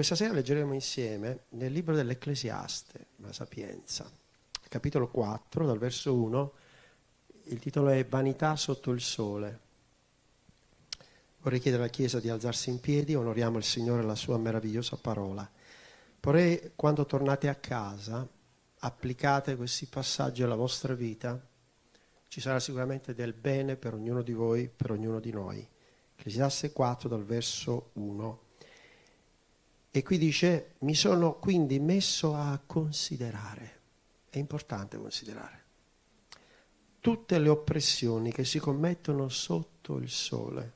Questa sera leggeremo insieme nel libro dell'Ecclesiaste, la Sapienza, capitolo 4, dal verso 1, il titolo è Vanità sotto il sole. Vorrei chiedere alla Chiesa di alzarsi in piedi, onoriamo il Signore e la sua meravigliosa parola. Vorrei, quando tornate a casa, applicate questi passaggi alla vostra vita, ci sarà sicuramente del bene per ognuno di voi, per ognuno di noi. Ecclesiaste 4, dal verso 1. E qui dice, mi sono quindi messo a considerare, è importante considerare, tutte le oppressioni che si commettono sotto il sole.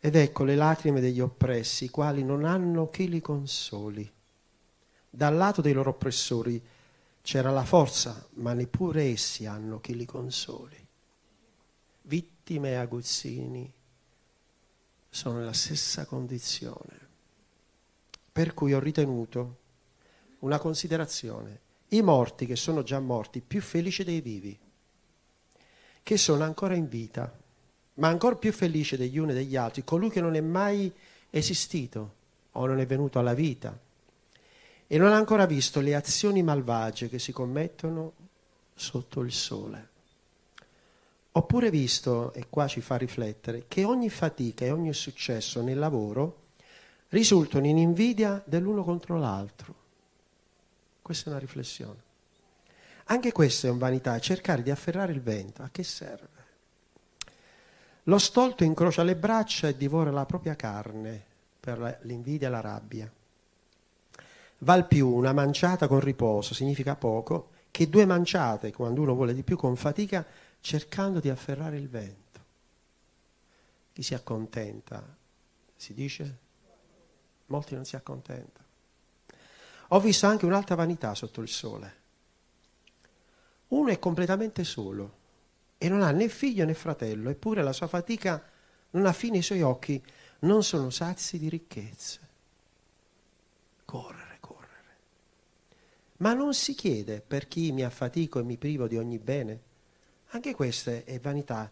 Ed ecco le lacrime degli oppressi, i quali non hanno chi li consoli. Dal lato dei loro oppressori c'era la forza, ma neppure essi hanno chi li consoli. Vittime e aguzzini sono nella stessa condizione. Per cui ho ritenuto una considerazione, i morti che sono già morti, più felici dei vivi, che sono ancora in vita, ma ancora più felice degli uni e degli altri, colui che non è mai esistito o non è venuto alla vita e non ha ancora visto le azioni malvagie che si commettono sotto il sole. Ho pure visto, e qua ci fa riflettere, che ogni fatica e ogni successo nel lavoro risultano in invidia dell'uno contro l'altro. Questa è una riflessione. Anche questa è una vanità, cercare di afferrare il vento. A che serve? Lo stolto incrocia le braccia e divora la propria carne per l'invidia e la rabbia. Val più una manciata con riposo, significa poco, che due manciate, quando uno vuole di più, con fatica, cercando di afferrare il vento. Chi si accontenta, si dice? Molti non si accontentano. Ho visto anche un'altra vanità sotto il sole. Uno è completamente solo e non ha né figlio né fratello, eppure la sua fatica non ha fine, i suoi occhi non sono sazi di ricchezze. Correre, correre. Ma non si chiede per chi mi affatico e mi privo di ogni bene. Anche questa è vanità.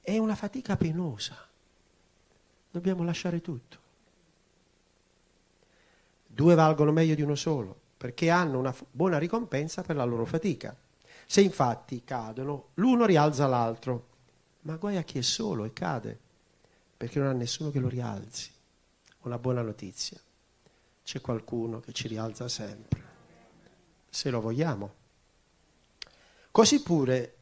È una fatica penosa. Dobbiamo lasciare tutto. Due valgono meglio di uno solo, perché hanno una buona ricompensa per la loro fatica. Se infatti cadono, l'uno rialza l'altro, ma guai a chi è solo e cade, perché non ha nessuno che lo rialzi. Una buona notizia, c'è qualcuno che ci rialza sempre, se lo vogliamo. Così pure,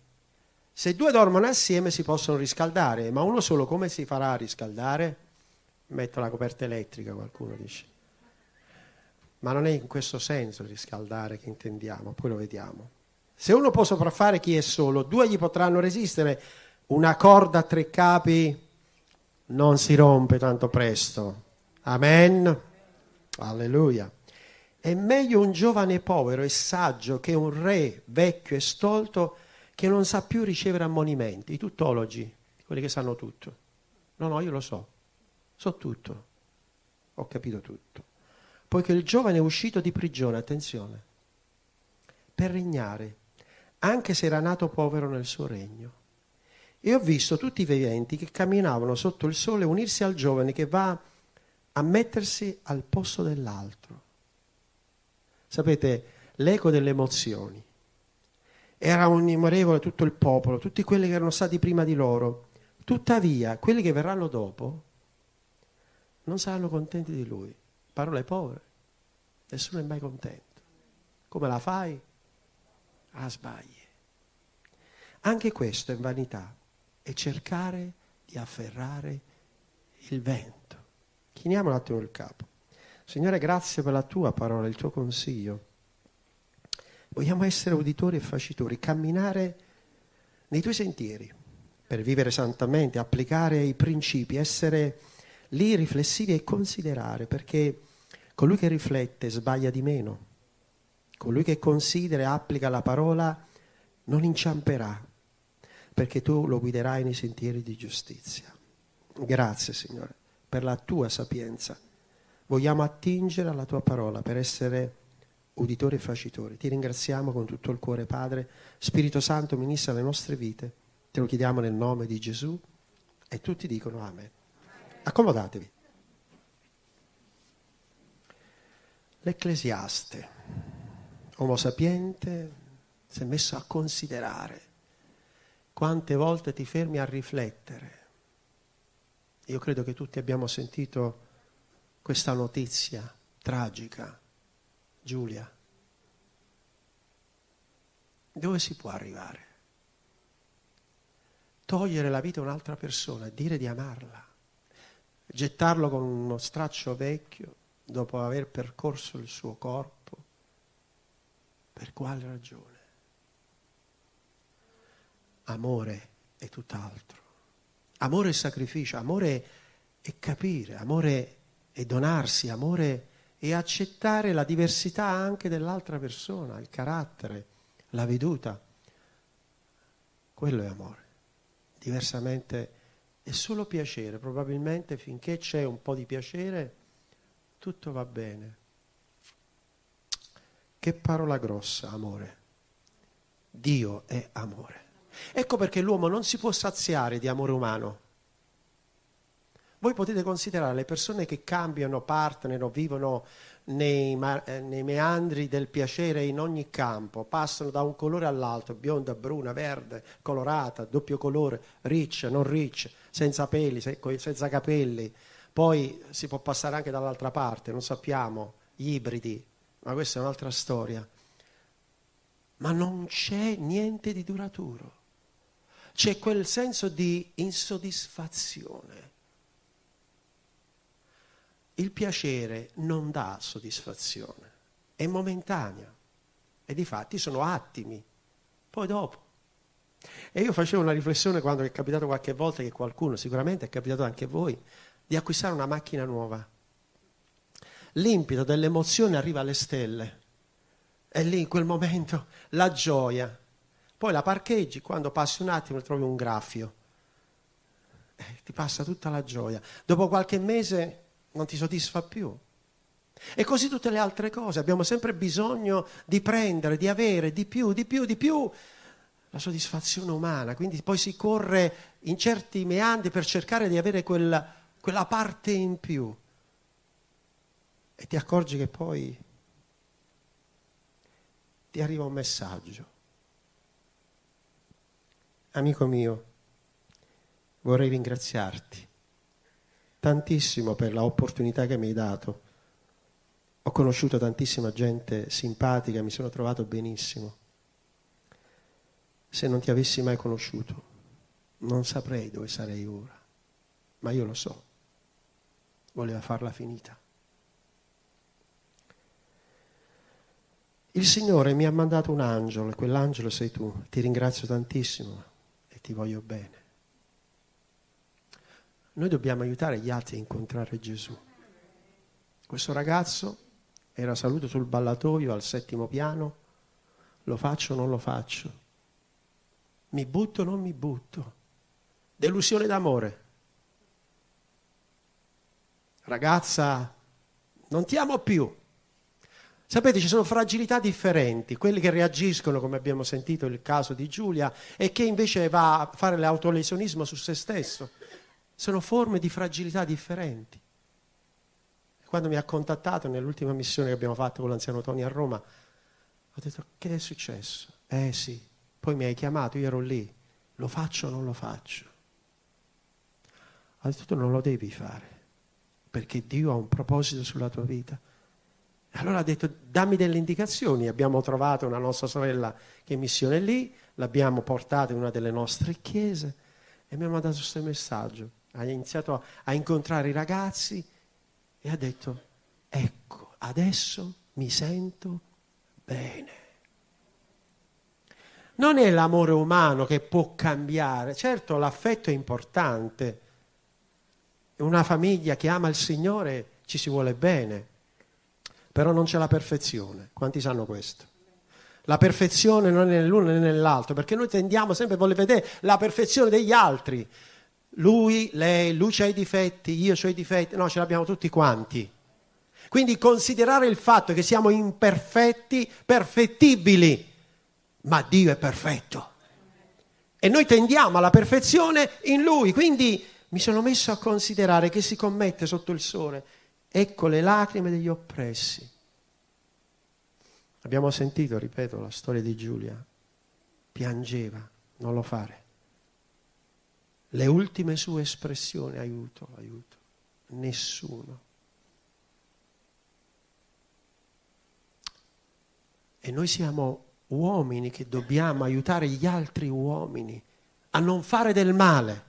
se due dormono assieme si possono riscaldare, ma uno solo come si farà a riscaldare? Metto la coperta elettrica, qualcuno dice. Ma non è in questo senso riscaldare che intendiamo, poi lo vediamo. Se uno può sopraffare chi è solo, due gli potranno resistere. Una corda a tre capi non si rompe tanto presto. Amen? Alleluia. È meglio un giovane povero e saggio che un re vecchio e stolto che non sa più ricevere ammonimenti. I tuttologi, quelli che sanno tutto. No, io lo so. So tutto. Ho capito tutto. Poiché il giovane è uscito di prigione, attenzione, per regnare, anche se era nato povero nel suo regno. E ho visto tutti i viventi che camminavano sotto il sole unirsi al giovane che va a mettersi al posto dell'altro. Sapete, l'eco delle emozioni. Era innumerevole tutto il popolo, tutti quelli che erano stati prima di loro. Tuttavia, quelli che verranno dopo non saranno contenti di lui. Parole povere, nessuno è mai contento. Come la fai? Sbagli. Anche questo è vanità, è cercare di afferrare il vento. Chiniamo un attimo il capo. Signore, grazie per la tua parola, il tuo consiglio. Vogliamo essere uditori e facitori, camminare nei tuoi sentieri per vivere santamente, applicare i principi, essere lì riflessivi e considerare, perché colui che riflette sbaglia di meno, colui che considera e applica la parola non inciamperà, perché tu lo guiderai nei sentieri di giustizia. Grazie Signore per la tua sapienza, vogliamo attingere alla tua parola per essere uditori e facitori. Ti ringraziamo con tutto il cuore, Padre. Spirito Santo, ministra le nostre vite, te lo chiediamo nel nome di Gesù e tutti dicono Amen. Accomodatevi. L'Ecclesiaste, uomo sapiente, si è messo a considerare. Quante volte ti fermi a riflettere? Io credo che tutti abbiamo sentito questa notizia tragica. Giulia, dove si può arrivare? Togliere la vita a un'altra persona, dire di amarla, gettarlo con uno straccio vecchio dopo aver percorso il suo corpo, per quale ragione? Amore è tutt'altro. Amore è sacrificio, amore è capire, amore è donarsi, amore è accettare la diversità anche dell'altra persona, il carattere, la veduta. Quello è amore. Diversamente è solo piacere, probabilmente finché c'è un po' di piacere tutto va bene. Che parola grossa, amore. Dio è amore. Ecco perché l'uomo non si può saziare di amore umano. Voi potete considerare le persone che cambiano partner o vivono nei meandri del piacere in ogni campo, passano da un colore all'altro, bionda, bruna, verde, colorata, doppio colore, riccia, non riccia, senza peli, senza capelli. Poi si può passare anche dall'altra parte, non sappiamo, gli ibridi, ma questa è un'altra storia. Ma non c'è niente di duraturo. C'è quel senso di insoddisfazione. Il piacere non dà soddisfazione, è momentanea e difatti sono attimi, poi dopo. E io facevo una riflessione quando è capitato qualche volta che qualcuno, sicuramente è capitato anche a voi, di acquistare una macchina nuova. L'impeto dell'emozione arriva alle stelle e lì in quel momento la gioia. Poi la parcheggi, quando passi un attimo trovi un graffio, ti passa tutta la gioia. Dopo qualche mese non ti soddisfa più. E così tutte le altre cose. Abbiamo sempre bisogno di prendere, di avere, di più, di più, di più. La soddisfazione umana. Quindi poi si corre in certi meandri per cercare di avere quella parte in più. E ti accorgi che poi ti arriva un messaggio. Amico mio, vorrei ringraziarti tantissimo per l'opportunità che mi hai dato. Ho conosciuto tantissima gente simpatica, mi sono trovato benissimo. Se non ti avessi mai conosciuto, non saprei dove sarei ora, ma io lo so. Voleva farla finita. Il Signore mi ha mandato un angelo, e quell'angelo sei tu. Ti ringrazio tantissimo e ti voglio bene. Noi dobbiamo aiutare gli altri a incontrare Gesù. Questo ragazzo era seduto sul ballatoio al 7° piano. Lo faccio o non lo faccio? Mi butto o non mi butto? Delusione d'amore. Ragazza, non ti amo più. Sapete, ci sono fragilità differenti, quelli che reagiscono, come abbiamo sentito il caso di Giulia, e che invece va a fare l'autolesionismo su se stesso. Sono forme di fragilità differenti. Quando mi ha contattato nell'ultima missione che abbiamo fatto con l'anziano Tony a Roma, ho detto: che è successo? Sì, poi mi hai chiamato, io ero lì, lo faccio o non lo faccio? Ha detto: tu non lo devi fare, perché Dio ha un proposito sulla tua vita. Allora ha detto: dammi delle indicazioni. Abbiamo trovato una nostra sorella che è in missione lì, l'abbiamo portata in una delle nostre chiese e mi ha mandato questo messaggio. Ha iniziato a incontrare i ragazzi e ha detto: ecco, adesso mi sento bene. Non è l'amore umano che può cambiare, certo l'affetto è importante. Una famiglia che ama il Signore ci si vuole bene, però non c'è la perfezione. Quanti sanno questo? La perfezione non è nell'uno né nell'altro, perché noi tendiamo sempre a voler vedere la perfezione degli altri. Lui, lei, lui c'ha i difetti, io c'ho i difetti. No, ce l'abbiamo tutti quanti. Quindi considerare il fatto che siamo imperfetti, perfettibili, ma Dio è perfetto. E noi tendiamo alla perfezione in Lui. Quindi mi sono messo a considerare che si commette sotto il sole. Ecco le lacrime degli oppressi. Abbiamo sentito, ripeto, la storia di Giulia. Piangeva, non lo fare. Le ultime sue espressioni, aiuto, aiuto, nessuno. E noi siamo uomini che dobbiamo aiutare gli altri uomini a non fare del male.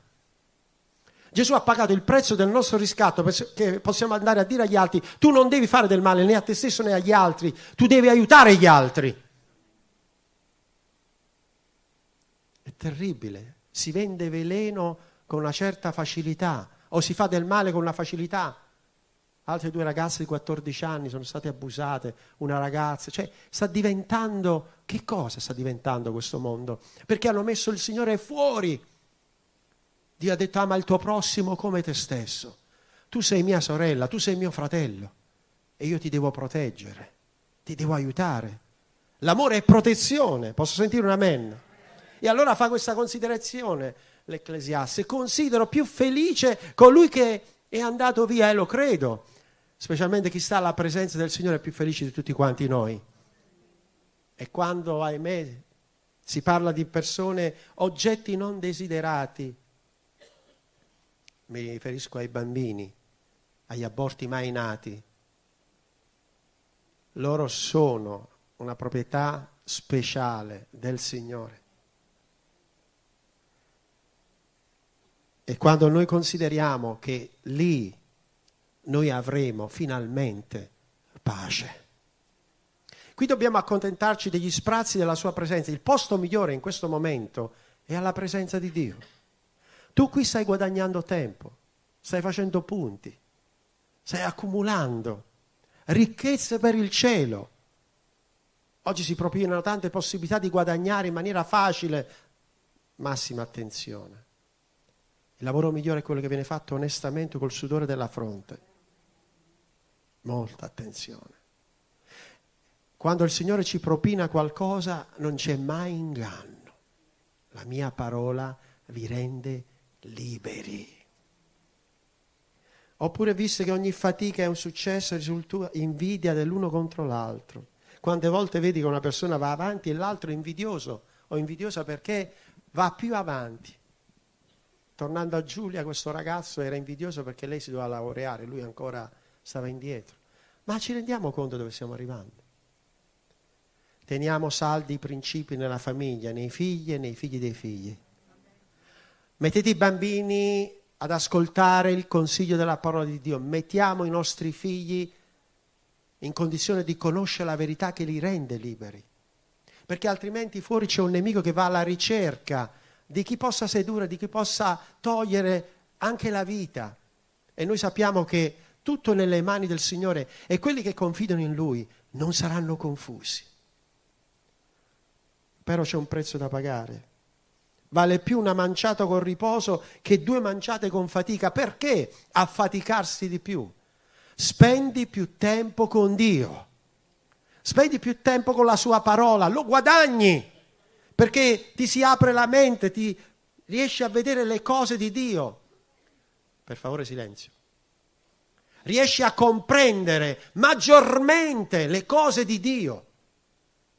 Gesù ha pagato il prezzo del nostro riscatto, perché possiamo andare a dire agli altri: tu non devi fare del male né a te stesso né agli altri, tu devi aiutare gli altri. È terribile, si vende veleno con una certa facilità o si fa del male con una facilità. Altre due ragazze di 14 anni sono state abusate, una ragazza, cioè sta diventando, che cosa sta diventando questo mondo? Perché hanno messo il Signore fuori. Dio ha detto: ama il tuo prossimo come te stesso. Tu sei mia sorella, tu sei mio fratello e io ti devo proteggere, ti devo aiutare. L'amore è protezione, posso sentire un amen? E allora fa questa considerazione l'Ecclesiaste: considero più felice colui che è andato via, e lo credo, specialmente chi sta alla presenza del Signore è più felice di tutti quanti noi. E quando, ahimè, si parla di persone, oggetti non desiderati, mi riferisco ai bambini, agli aborti mai nati. Loro sono una proprietà speciale del Signore. E quando noi consideriamo che lì noi avremo finalmente pace. Qui dobbiamo accontentarci degli sprazzi della sua presenza. Il posto migliore in questo momento è alla presenza di Dio. Tu qui stai guadagnando tempo, stai facendo punti, stai accumulando ricchezze per il cielo. Oggi si propinano tante possibilità di guadagnare in maniera facile. Massima attenzione. Il lavoro migliore è quello che viene fatto onestamente col sudore della fronte. Molta attenzione. Quando il Signore ci propina qualcosa non c'è mai inganno. La mia parola vi rende liberi. Oppure, visto che ogni fatica è un successo, risulta invidia dell'uno contro l'altro. Quante volte vedi che una persona va avanti e l'altro è invidioso o invidiosa perché va più avanti. Tornando a Giulia, questo ragazzo era invidioso perché lei si doveva laureare, lui ancora stava indietro. Ma ci rendiamo conto dove stiamo arrivando? Teniamo saldi i principi nella famiglia, nei figli e nei figli dei figli. Mettete i bambini ad ascoltare il consiglio della parola di Dio. Mettiamo i nostri figli in condizione di conoscere la verità che li rende liberi. Perché altrimenti fuori c'è un nemico che va alla ricerca di chi possa sedurre, di chi possa togliere anche la vita. E noi sappiamo che tutto è nelle mani del Signore e quelli che confidano in Lui non saranno confusi. Però c'è un prezzo da pagare. Vale più una manciata con riposo che 2 manciate con fatica. Perché affaticarsi di più? Spendi più tempo con Dio. Spendi più tempo con la sua parola. Lo guadagni. Perché ti si apre la mente, ti riesci a vedere le cose di Dio. Per favore, silenzio. Riesci a comprendere maggiormente le cose di Dio.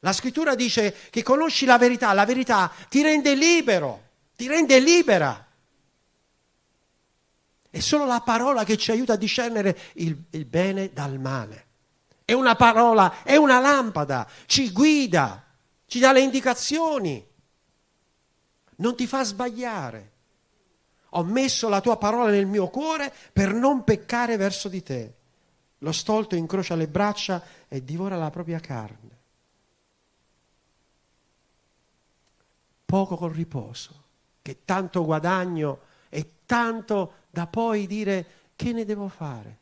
La scrittura dice che conosci la verità ti rende libero, ti rende libera. È solo la parola che ci aiuta a discernere il bene dal male. È una parola, è una lampada, ci guida, ci dà le indicazioni, non ti fa sbagliare. Ho messo la tua parola nel mio cuore per non peccare verso di te. Lo stolto incrocia le braccia e divora la propria carne. Poco col riposo, che tanto guadagno e tanto da poi dire: che ne devo fare?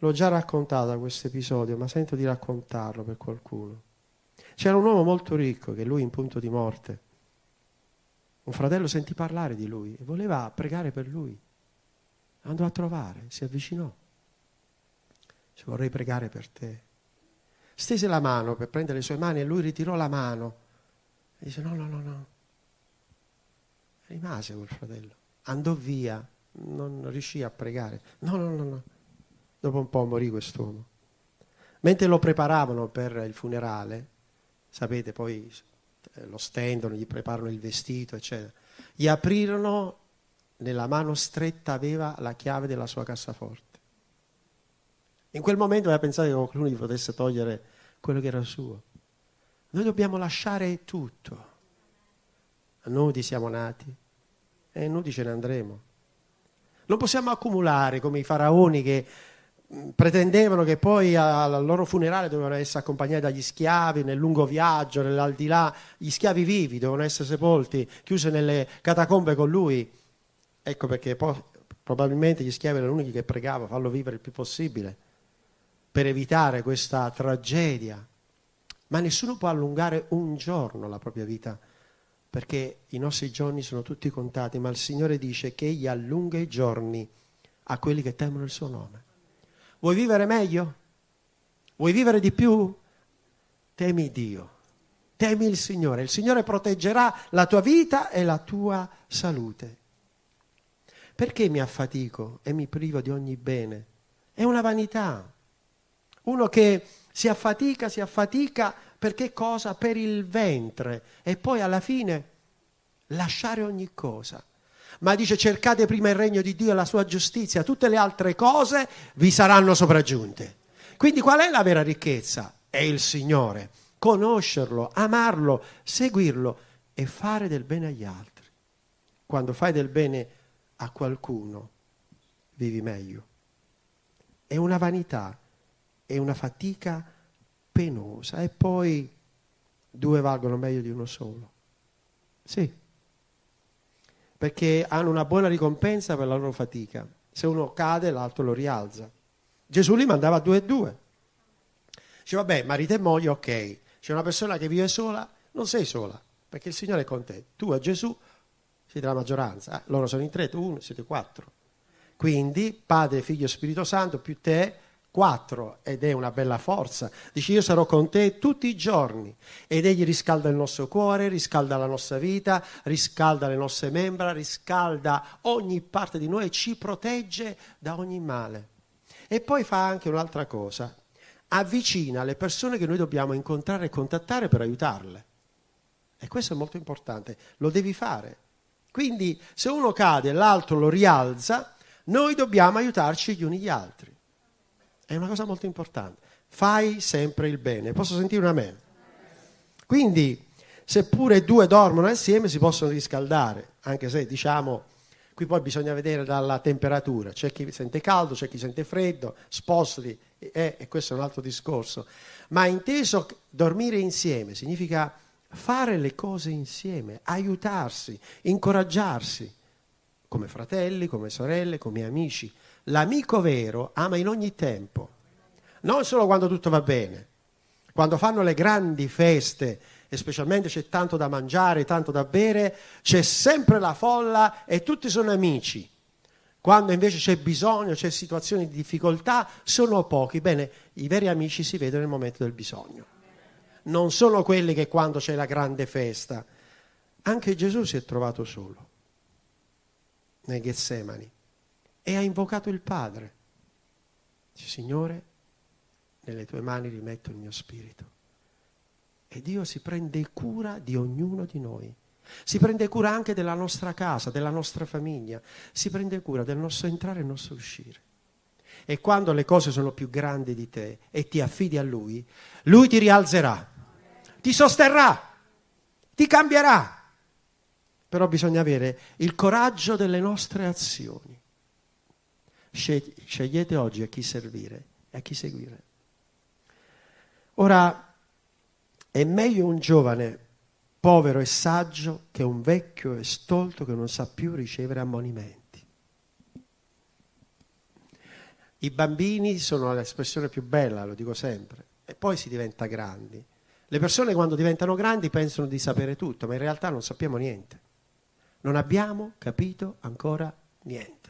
L'ho già raccontato questo episodio, ma sento di raccontarlo per qualcuno. C'era un uomo molto ricco che lui in punto di morte, un fratello sentì parlare di lui e voleva pregare per lui. Andò a trovare, si avvicinò. Dice: vorrei pregare per te. Stese la mano per prendere le sue mani e lui ritirò la mano. E dice: no, no, no, no. Rimase quel fratello. Andò via, non riuscì a pregare. No, no, no, no. Dopo un po' morì quest'uomo. Mentre lo preparavano per il funerale, sapete, poi lo stendono, gli preparano il vestito, eccetera, gli aprirono, nella mano stretta aveva la chiave della sua cassaforte. In quel momento aveva pensato che qualcuno gli potesse togliere quello che era suo. Noi dobbiamo lasciare tutto. Nudi siamo nati e nudi ce ne andremo. Non possiamo accumulare come i faraoni che pretendevano che poi al loro funerale dovevano essere accompagnati dagli schiavi nel lungo viaggio, nell'aldilà. Gli schiavi vivi dovevano essere sepolti, chiusi nelle catacombe con lui. Ecco perché poi probabilmente gli schiavi erano gli unici che pregavano, fallo vivere il più possibile, per evitare questa tragedia. Ma nessuno può allungare un giorno la propria vita, perché i nostri giorni sono tutti contati, ma il Signore dice che Egli allunga i giorni a quelli che temono il suo nome. Vuoi vivere meglio? Vuoi vivere di più? Temi Dio, temi il Signore. Il Signore proteggerà la tua vita e la tua salute. Perché mi affatico e mi privo di ogni bene? È una vanità. Uno che si affatica perché cosa? Per il ventre, e poi alla fine lasciare ogni cosa. Ma dice: cercate prima il regno di Dio e la sua giustizia, tutte le altre cose vi saranno sopraggiunte. Quindi qual è la vera ricchezza? È il Signore, conoscerlo, amarlo, seguirlo e fare del bene agli altri. Quando fai del bene a qualcuno vivi meglio. È una vanità, è una fatica penosa. E poi due valgono meglio di uno solo. Sì, perché hanno una buona ricompensa per la loro fatica. Se uno cade, l'altro lo rialza. Gesù li mandava 2 e 2. Dice, vabbè, marito e moglie, ok. C'è una persona che vive sola, non sei sola, perché il Signore è con te. Tu e Gesù siete la maggioranza. Loro sono in 3, tu 1, siete 4. Quindi, Padre, Figlio e Spirito Santo, più te, 4. Ed è una bella forza. Dice, io sarò con te tutti i giorni. Ed Egli riscalda il nostro cuore, riscalda la nostra vita, riscalda le nostre membra, riscalda ogni parte di noi e ci protegge da ogni male. E poi fa anche un'altra cosa. Avvicina le persone che noi dobbiamo incontrare e contattare per aiutarle. E questo è molto importante. Lo devi fare. Quindi se uno cade e l'altro lo rialza, noi dobbiamo aiutarci gli uni gli altri. È una cosa molto importante. Fai sempre il bene. Posso sentire un amen? Quindi, seppure 2 dormono insieme, si possono riscaldare, anche se, diciamo, qui poi bisogna vedere dalla temperatura. C'è chi sente caldo, c'è chi sente freddo, spostali, e questo è un altro discorso. Ma inteso dormire insieme significa fare le cose insieme, aiutarsi, incoraggiarsi come fratelli, come sorelle, come amici. L'amico vero ama in ogni tempo, non solo quando tutto va bene. Quando fanno le grandi feste e specialmente c'è tanto da mangiare, tanto da bere, c'è sempre la folla e tutti sono amici. Quando invece c'è bisogno, c'è situazioni di difficoltà, sono pochi. Bene, i veri amici si vedono nel momento del bisogno. Non sono quelli che quando c'è la grande festa. Anche Gesù si è trovato solo nei Getsemani e ha invocato il Padre. Dice, Signore, nelle tue mani rimetto il mio spirito. E Dio si prende cura di ognuno di noi. Si prende cura anche della nostra casa, della nostra famiglia. Si prende cura del nostro entrare e del nostro uscire. E quando le cose sono più grandi di te e ti affidi a Lui, Lui ti rialzerà, ti sosterrà, ti cambierà. Però bisogna avere il coraggio delle nostre azioni. Scegliete oggi a chi servire e a chi seguire. Ora, è meglio un giovane povero e saggio che un vecchio e stolto che non sa più ricevere ammonimenti. I bambini sono l'espressione più bella, lo dico sempre, e poi si diventa grandi. Le persone quando diventano grandi pensano di sapere tutto, ma in realtà non sappiamo niente. Non abbiamo capito ancora niente.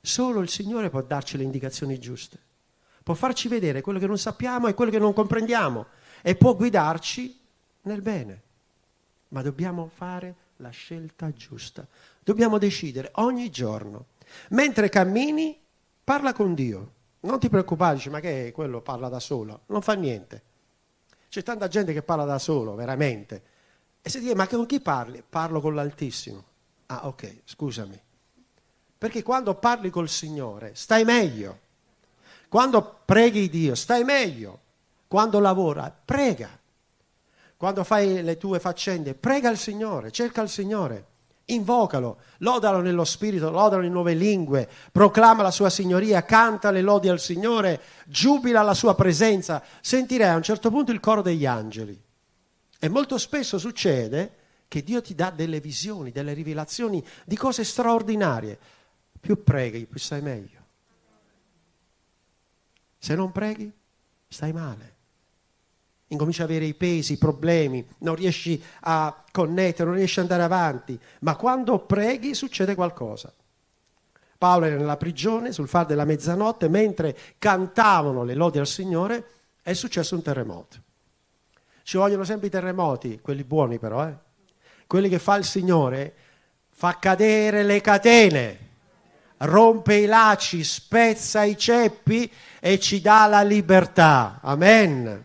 Solo il Signore può darci le indicazioni giuste, può farci vedere quello che non sappiamo e quello che non comprendiamo e può guidarci nel bene. Ma dobbiamo fare la scelta giusta, dobbiamo decidere ogni giorno. Mentre cammini, parla con Dio, Non ti preoccupare, dici, ma che è quello, parla da solo, non fa niente. C'è tanta gente che parla da solo, veramente. E si dice, ma con chi parli? Parlo con l'Altissimo. Ah, ok, scusami. Perché quando parli col Signore stai meglio. Quando preghi Dio stai meglio. Quando lavora, prega. Quando fai le tue faccende, prega il Signore, cerca il Signore, invocalo, lodalo nello spirito, lodalo in nuove lingue, proclama la sua signoria, canta le lodi al Signore, giubila la sua presenza. Sentirei a un certo punto il coro degli angeli. E molto spesso succede che Dio ti dà delle visioni, delle rivelazioni di cose straordinarie. Più preghi, più stai meglio. Se non preghi, stai male. Incominci a avere i pesi, i problemi, non riesci a connettere, non riesci ad andare avanti, ma quando preghi succede qualcosa. Paolo era nella prigione sul far della mezzanotte, mentre cantavano le lodi al Signore è successo un terremoto. Ci vogliono sempre i terremoti, quelli buoni però, quelli che fa il Signore, fa cadere le catene, rompe i lacci, spezza i ceppi e ci dà la libertà. Amen.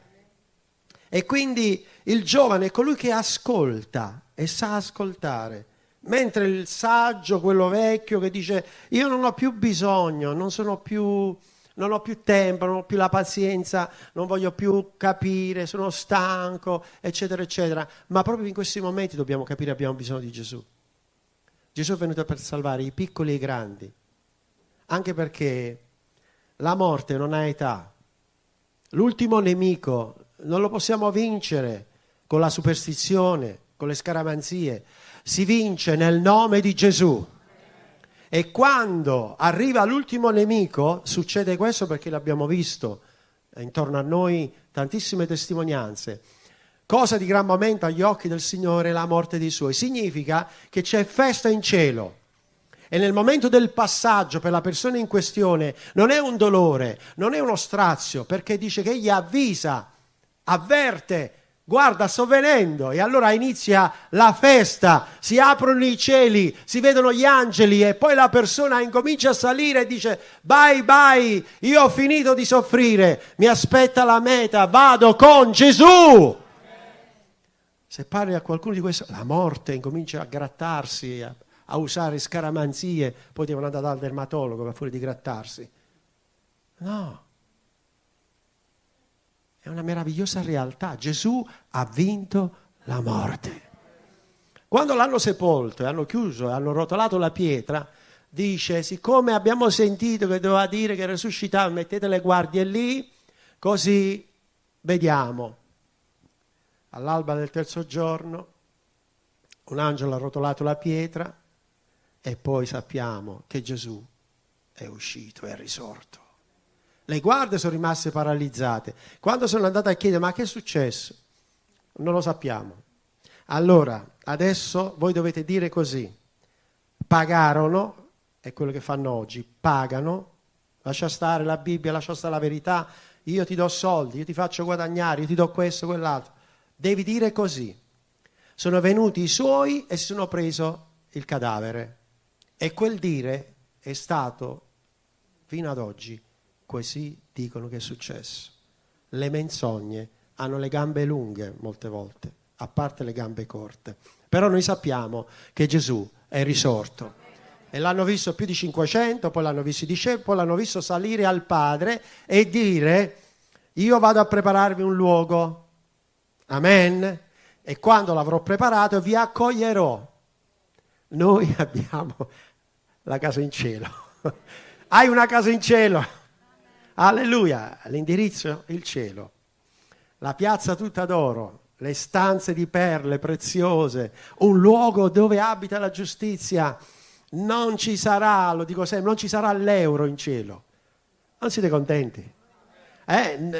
E quindi il giovane è colui che ascolta e sa ascoltare, mentre il saggio, quello vecchio che dice io non ho più bisogno, non ho più tempo, non ho più la pazienza, non voglio più capire, sono stanco, eccetera, eccetera. Ma proprio in questi momenti dobbiamo capire che abbiamo bisogno di Gesù. Gesù è venuto per salvare i piccoli e i grandi, anche perché la morte non ha età. L'ultimo nemico non lo possiamo vincere con la superstizione, con le scaramanzie. Si vince nel nome di Gesù. E quando arriva l'ultimo nemico, succede questo perché l'abbiamo visto intorno a noi tantissime testimonianze. Cosa di gran momento agli occhi del Signore la morte dei suoi. Significa che c'è festa in cielo. E nel momento del passaggio per la persona in questione non è un dolore, non è uno strazio, perché dice che egli avvisa, avverte, guarda, sto venendo, e allora inizia la festa, si aprono i cieli, si vedono gli angeli e poi la persona incomincia a salire e dice bye bye, io ho finito di soffrire, mi aspetta la meta, vado con Gesù. Se parli a qualcuno di questo, la morte incomincia a grattarsi, a usare scaramanzie, poi devono andare dal dermatologo per fuori di grattarsi. No. È una meravigliosa realtà. Gesù ha vinto la morte. Quando l'hanno sepolto e hanno chiuso e hanno rotolato la pietra, dice, siccome abbiamo sentito che doveva dire che risuscitava, mettete le guardie lì, così vediamo. All'alba del terzo giorno un angelo ha rotolato la pietra e poi sappiamo che Gesù è uscito, è risorto. Le guardie sono rimaste paralizzate. Quando sono andate a chiedere, ma che è successo? Non lo sappiamo. Allora, adesso voi dovete dire così. Pagarono, è quello che fanno oggi, pagano, lascia stare la Bibbia, lascia stare la verità, io ti do soldi, io ti faccio guadagnare, io ti do questo, quell'altro. Devi dire così. Sono venuti i suoi e si sono preso il cadavere. E quel dire è stato, fino ad oggi, così dicono che è successo. Le menzogne hanno le gambe lunghe molte volte, a parte le gambe corte. Però noi sappiamo che Gesù è risorto. E l'hanno visto più di 500, poi l'hanno visto i discepoli, poi l'hanno visto salire al Padre e dire io vado a prepararvi un luogo. Amen. E quando l'avrò preparato vi accoglierò. Noi abbiamo la casa in cielo. Hai una casa in cielo. Alleluia, l'indirizzo il cielo, la piazza tutta d'oro, le stanze di perle preziose, un luogo dove abita la giustizia. Non ci sarà, lo dico sempre, non ci sarà l'euro in cielo. Non siete contenti?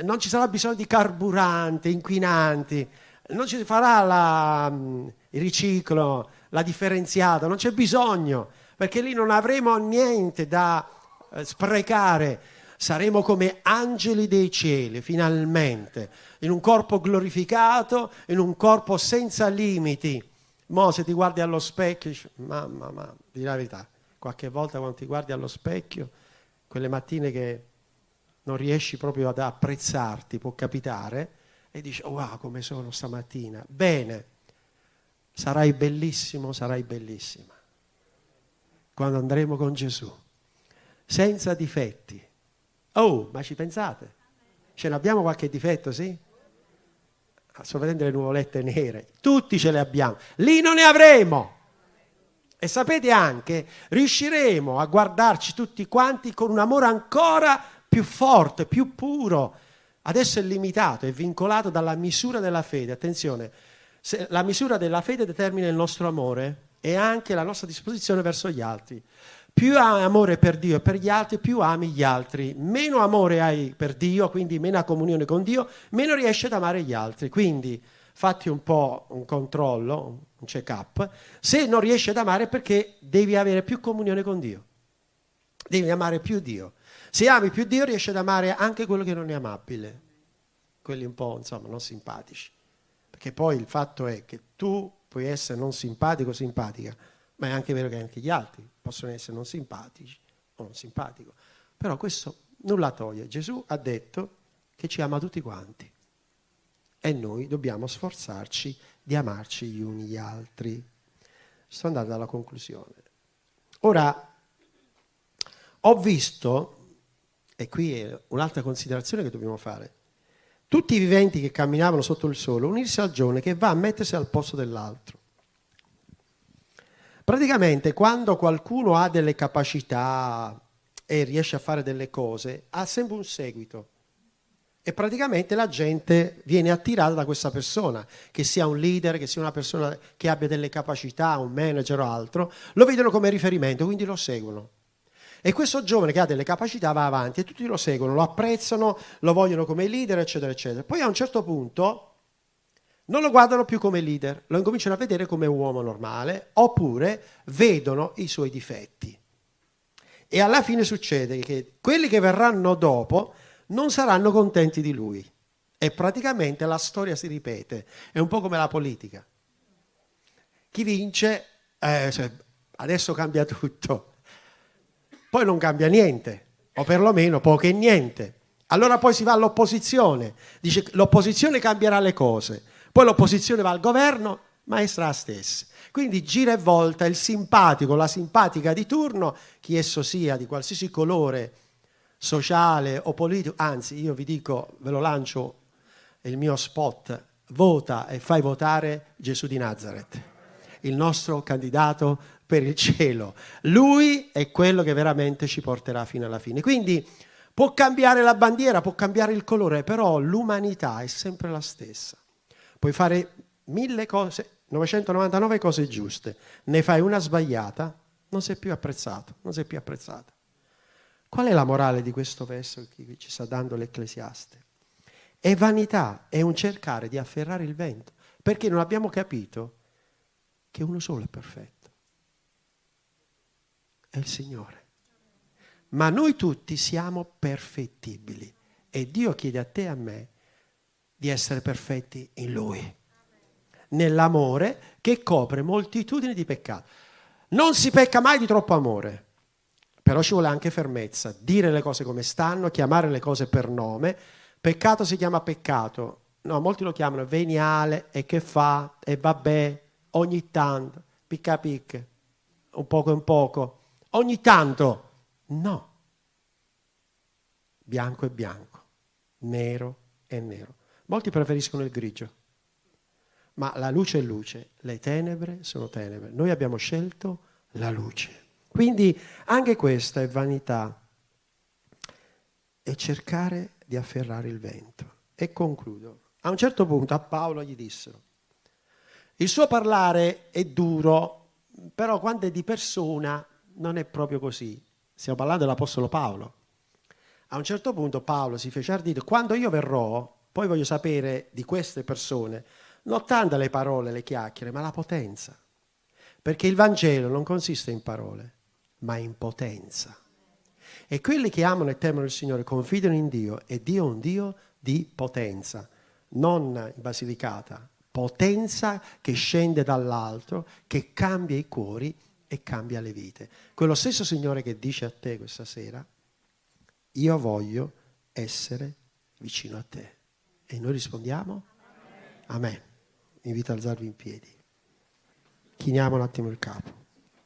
Non ci sarà bisogno di carburanti, inquinanti, non ci farà il riciclo, la differenziata, non c'è bisogno, perché lì non avremo niente da sprecare. Saremo come angeli dei cieli, finalmente, in un corpo glorificato, in un corpo senza limiti. Mo' se ti guardi allo specchio, dici, mamma, dirà la verità, qualche volta quando ti guardi allo specchio, quelle mattine che non riesci proprio ad apprezzarti, può capitare, e dici, oh, wow, come sono stamattina, bene, sarai bellissimo, sarai bellissima, quando andremo con Gesù, senza difetti. Oh, ma ci pensate? Ce n'abbiamo qualche difetto, sì? Sto vedendo le nuvolette nere, tutti ce le abbiamo, lì non ne avremo. E sapete anche, riusciremo a guardarci tutti quanti con un amore ancora più forte, più puro. Adesso è limitato, è vincolato dalla misura della fede. Attenzione, se la misura della fede determina il nostro amore e anche la nostra disposizione verso gli altri. Più hai amore per Dio e per gli altri, più ami gli altri. Meno amore hai per Dio, quindi meno comunione con Dio, meno riesci ad amare gli altri. Quindi fatti un po' un controllo, un check-up. Se non riesci ad amare, perché devi avere più comunione con Dio, devi amare più Dio. Se ami più Dio, riesci ad amare anche quello che non è amabile, quelli un po', insomma, non simpatici. Perché poi il fatto è che tu puoi essere non simpatico o simpatica, ma è anche vero che anche gli altri possono essere non simpatici o non simpatico. Però questo nulla toglie, Gesù ha detto che ci ama tutti quanti. E noi dobbiamo sforzarci di amarci gli uni gli altri. Sto andando alla conclusione. Ora, ho visto, e qui è un'altra considerazione che dobbiamo fare, tutti i viventi che camminavano sotto il sole unirsi al giorno che va a mettersi al posto dell'altro. Praticamente quando qualcuno ha delle capacità e riesce a fare delle cose, ha sempre un seguito. E praticamente la gente viene attirata da questa persona, che sia un leader, che sia una persona che abbia delle capacità, un manager o altro, lo vedono come riferimento, quindi lo seguono. E questo giovane che ha delle capacità va avanti e tutti lo seguono, lo apprezzano, lo vogliono come leader, eccetera, eccetera. Poi a un certo punto non lo guardano più come leader, lo incominciano a vedere come un uomo normale, oppure vedono i suoi difetti. E alla fine succede che quelli che verranno dopo non saranno contenti di lui e praticamente la storia si ripete. È un po' come la politica, chi vince adesso cambia tutto, poi non cambia niente, o perlomeno poco e niente. Allora poi si va all'opposizione, dice l'opposizione cambierà le cose, poi l'opposizione va al governo, ma sarà la stessa. Quindi gira e volta, il simpatico, la simpatica di turno, chi esso sia, di qualsiasi colore sociale o politico, anzi io vi dico, ve lo lancio il mio spot, vota e fai votare Gesù di Nazareth, il nostro candidato per il cielo. Lui è quello che veramente ci porterà fino alla fine. Quindi può cambiare la bandiera, può cambiare il colore, però l'umanità è sempre la stessa. Puoi fare 1000 cose, 999 cose giuste, ne fai una sbagliata, non sei più apprezzato, non sei più apprezzata. Qual è la morale di questo verso che ci sta dando l'Ecclesiaste? È vanità, è un cercare di afferrare il vento, perché non abbiamo capito che uno solo è perfetto, è il Signore. Ma noi tutti siamo perfettibili e Dio chiede a te e a me di essere perfetti in Lui, nell'amore che copre moltitudini di peccati. Non si pecca mai di troppo amore. Però ci vuole anche fermezza, dire le cose come stanno, chiamare le cose per nome. Peccato si chiama peccato, no, molti lo chiamano veniale, e che fa, e vabbè, ogni tanto, picca picca, un poco, ogni tanto, no. Bianco è bianco, nero è nero. Molti preferiscono il grigio, ma la luce è luce, le tenebre sono tenebre. Noi abbiamo scelto la luce. Quindi anche questa è vanità, è cercare di afferrare il vento. E concludo. A un certo punto a Paolo gli dissero, il suo parlare è duro, però quando è di persona non è proprio così. Stiamo parlando dell'Apostolo Paolo. A un certo punto Paolo si fece ardito, quando io verrò, poi voglio sapere di queste persone, non tanto le parole, le chiacchiere, ma la potenza. Perché il Vangelo non consiste in parole, ma in potenza. E quelli che amano e temono il Signore confidano in Dio, e Dio è un Dio di potenza, non in Basilicata, potenza che scende dall'alto, che cambia i cuori e cambia le vite. Quello stesso Signore che dice a te questa sera, io voglio essere vicino a te. E noi rispondiamo? Amen. Amen. Vi invito ad alzarvi in piedi. Chiniamo un attimo il capo.